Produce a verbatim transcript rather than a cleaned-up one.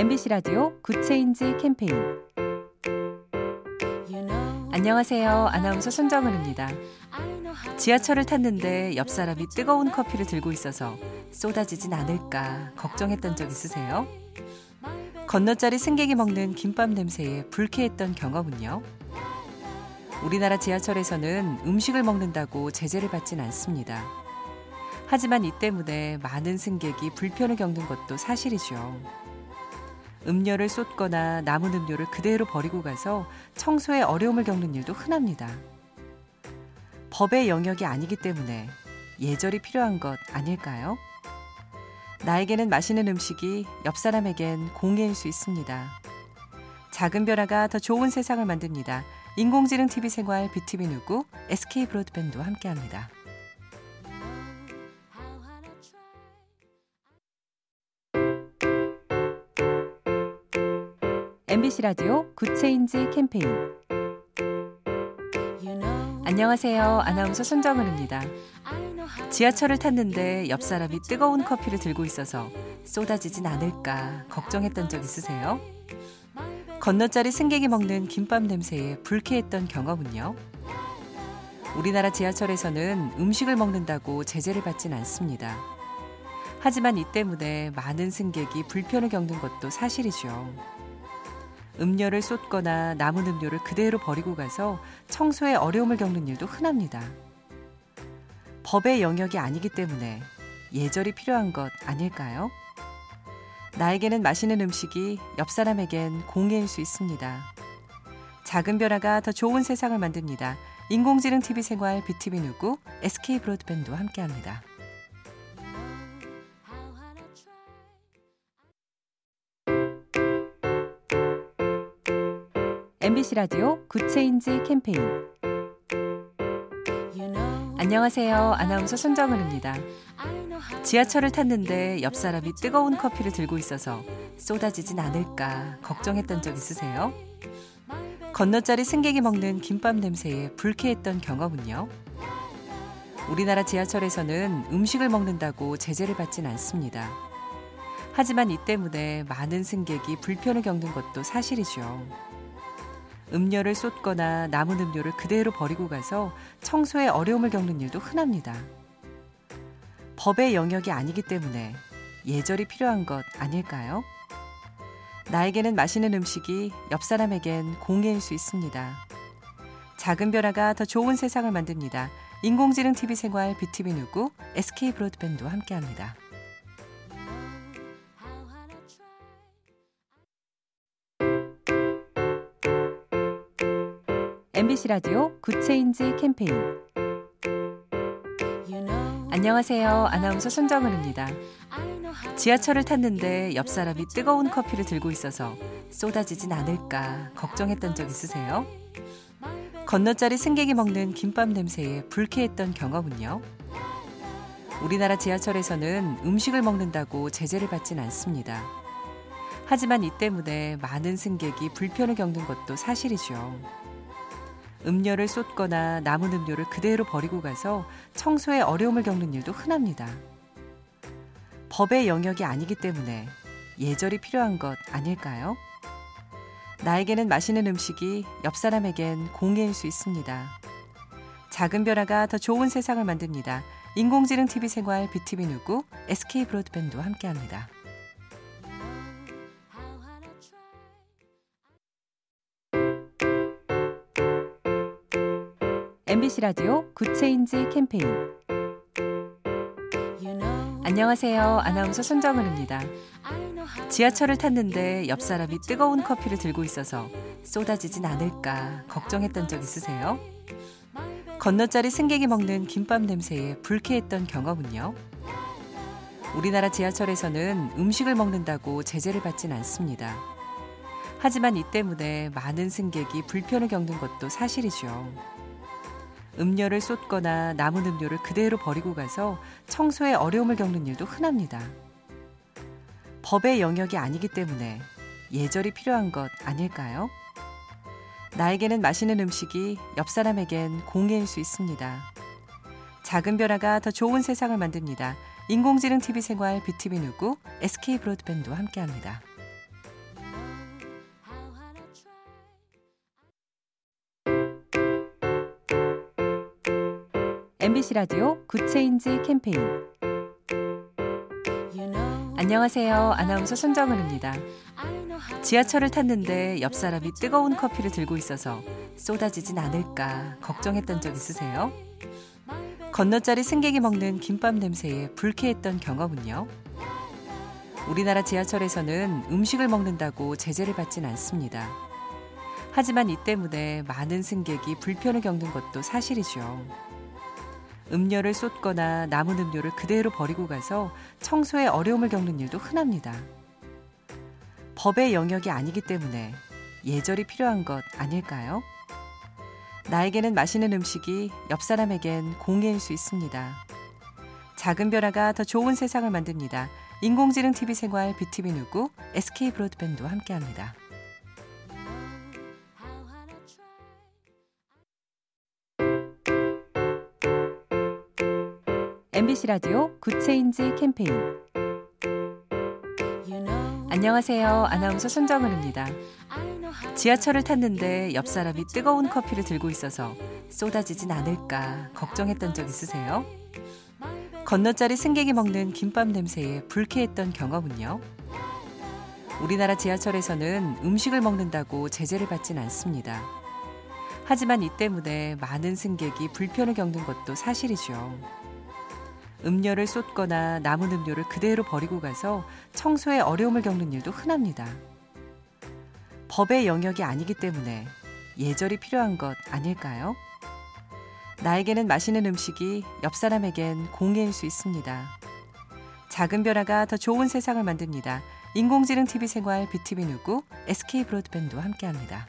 엠비씨 라디오 굿 체인지 캠페인. 안녕하세요. 아나운서 손정은입니다. 지하철을 탔는데 옆 사람이 뜨거운 커피를 들고 있어서 쏟아지진 않을까 걱정했던 적 있으세요? 건너자리 승객이 먹는 김밥 냄새에 불쾌했던 경험은요? 우리나라 지하철에서는 음식을 먹는다고 제재를 받진 않습니다. 하지만 이 때문에 많은 승객이 불편을 겪는 것도 사실이죠. 음료를 쏟거나 남은 음료를 그대로 버리고 가서 청소에 어려움을 겪는 일도 흔합니다. 법의 영역이 아니기 때문에 예절이 필요한 것 아닐까요? 나에게는 맛있는 음식이 옆 사람에겐 공예일 수 있습니다. 작은 변화가 더 좋은 세상을 만듭니다. 인공지능 티비 생활 비티비 누구 에스케이 브로드밴드와 함께합니다. 엠비씨 라디오 굿 체인지 캠페인. 안녕하세요. 아나운서 손정은입니다. 지하철을 탔는데 옆 사람이 뜨거운 커피를 들고 있어서 쏟아지진 않을까 걱정했던 적 있으세요? 건너자리 승객이 먹는 김밥 냄새에 불쾌했던 경험은요? 우리나라 지하철에서는 음식을 먹는다고 제재를 받진 않습니다. 하지만 이 때문에 많은 승객이 불편을 겪는 것도 사실이죠. 음료를 쏟거나 남은 음료를 그대로 버리고 가서 청소에 어려움을 겪는 일도 흔합니다. 법의 영역이 아니기 때문에 예절이 필요한 것 아닐까요? 나에게는 맛있는 음식이 옆 사람에겐 공예일 수 있습니다. 작은 변화가 더 좋은 세상을 만듭니다. 인공지능 티비 생활 비티비 누구 에스케이 브로드밴드와 함께합니다. 엠비씨 라디오 굿 체인지 캠페인. 안녕하세요. 아나운서 손정은입니다. 지하철을 탔는데 옆 사람이 뜨거운 커피를 들고 있어서 쏟아지진 않을까 걱정했던 적 있으세요? 건너자리 승객이 먹는 김밥 냄새에 불쾌했던 경험은요? 우리나라 지하철에서는 음식을 먹는다고 제재를 받진 않습니다. 하지만 이 때문에 많은 승객이 불편을 겪는 것도 사실이죠. 음료를 쏟거나 남은 음료를 그대로 버리고 가서 청소에 어려움을 겪는 일도 흔합니다. 법의 영역이 아니기 때문에 예절이 필요한 것 아닐까요? 나에게는 맛있는 음식이 옆 사람에겐 공예일 수 있습니다. 작은 변화가 더 좋은 세상을 만듭니다. 인공지능 티비 생활 비티비 누구 에스케이 브로드밴드와 함께합니다. 엠비씨 라디오 굿 체인지 캠페인. 안녕하세요. 아나운서 손정은입니다. 지하철을 탔는데 옆 사람이 뜨거운 커피를 들고 있어서 쏟아지진 않을까 걱정했던 적 있으세요? 건너자리 승객이 먹는 김밥 냄새에 불쾌했던 경험은요? 우리나라 지하철에서는 음식을 먹는다고 제재를 받진 않습니다. 하지만 이 때문에 많은 승객이 불편을 겪는 것도 사실이죠. 음료를 쏟거나 남은 음료를 그대로 버리고 가서 청소에 어려움을 겪는 일도 흔합니다. 법의 영역이 아니기 때문에 예절이 필요한 것 아닐까요? 나에게는 맛있는 음식이 옆 사람에겐 공예일 수 있습니다. 작은 변화가 더 좋은 세상을 만듭니다. 인공지능 티비 생활 비티비 누구 에스케이 브로드밴드와 함께합니다. 엠비씨 라디오 굿 체인지 캠페인. 안녕하세요. 아나운서 손정은입니다. 지하철을 탔는데 옆 사람이 뜨거운 커피를 들고 있어서 쏟아지진 않을까 걱정했던 적 있으세요? 건너자리 승객이 먹는 김밥 냄새에 불쾌했던 경험은요? 우리나라 지하철에서는 음식을 먹는다고 제재를 받진 않습니다. 하지만 이 때문에 많은 승객이 불편을 겪는 것도 사실이죠. 음료를 쏟거나 남은 음료를 그대로 버리고 가서 청소에 어려움을 겪는 일도 흔합니다. 법의 영역이 아니기 때문에 예절이 필요한 것 아닐까요? 나에게는 맛있는 음식이 옆 사람에겐 공예일 수 있습니다. 작은 변화가 더 좋은 세상을 만듭니다. 인공지능 티비 생활 비티비 누구 에스케이 브로드밴드와 함께합니다. MBC 라디오 굿 체인지 캠페인. 안녕하세요. 아나운서 손정은입니다. 지하철을 탔는데 옆 사람이 뜨거운 커피를 들고 있어서 쏟아지진 않을까 걱정했던 적 있으세요? 건너자리 승객이 먹는 김밥 냄새에 불쾌했던 경험은요? 우리나라 지하철에서는 음식을 먹는다고 제재를 받진 않습니다. 하지만 이 때문에 많은 승객이 불편을 겪는 것도 사실이죠. 음료를 쏟거나 남은 음료를 그대로 버리고 가서 청소에 어려움을 겪는 일도 흔합니다. 법의 영역이 아니기 때문에 예절이 필요한 것 아닐까요? 나에게는 맛있는 음식이 옆 사람에겐 공예일 수 있습니다. 작은 변화가 더 좋은 세상을 만듭니다. 인공지능 티비 생활 비티비 누구 에스케이 브로드밴드와 함께합니다. 엠비씨 라디오 굿 체인지 캠페인. 안녕하세요. 아나운서 손정은입니다. 지하철을 탔는데 옆 사람이 뜨거운 커피를 들고 있어서 쏟아지진 않을까 걱정했던 적 있으세요? 건너자리 승객이 먹는 김밥 냄새에 불쾌했던 경험은요? 우리나라 지하철에서는 음식을 먹는다고 제재를 받진 않습니다. 하지만 이 때문에 많은 승객이 불편을 겪는 것도 사실이죠. 음료를 쏟거나 남은 음료를 그대로 버리고 가서 청소에 어려움을 겪는 일도 흔합니다. 법의 영역이 아니기 때문에 예절이 필요한 것 아닐까요? 나에게는 맛있는 음식이 옆 사람에겐 공예일 수 있습니다. 작은 변화가 더 좋은 세상을 만듭니다. 인공지능 티비 생활 비티비 누구 에스케이 브로드밴드와 함께합니다.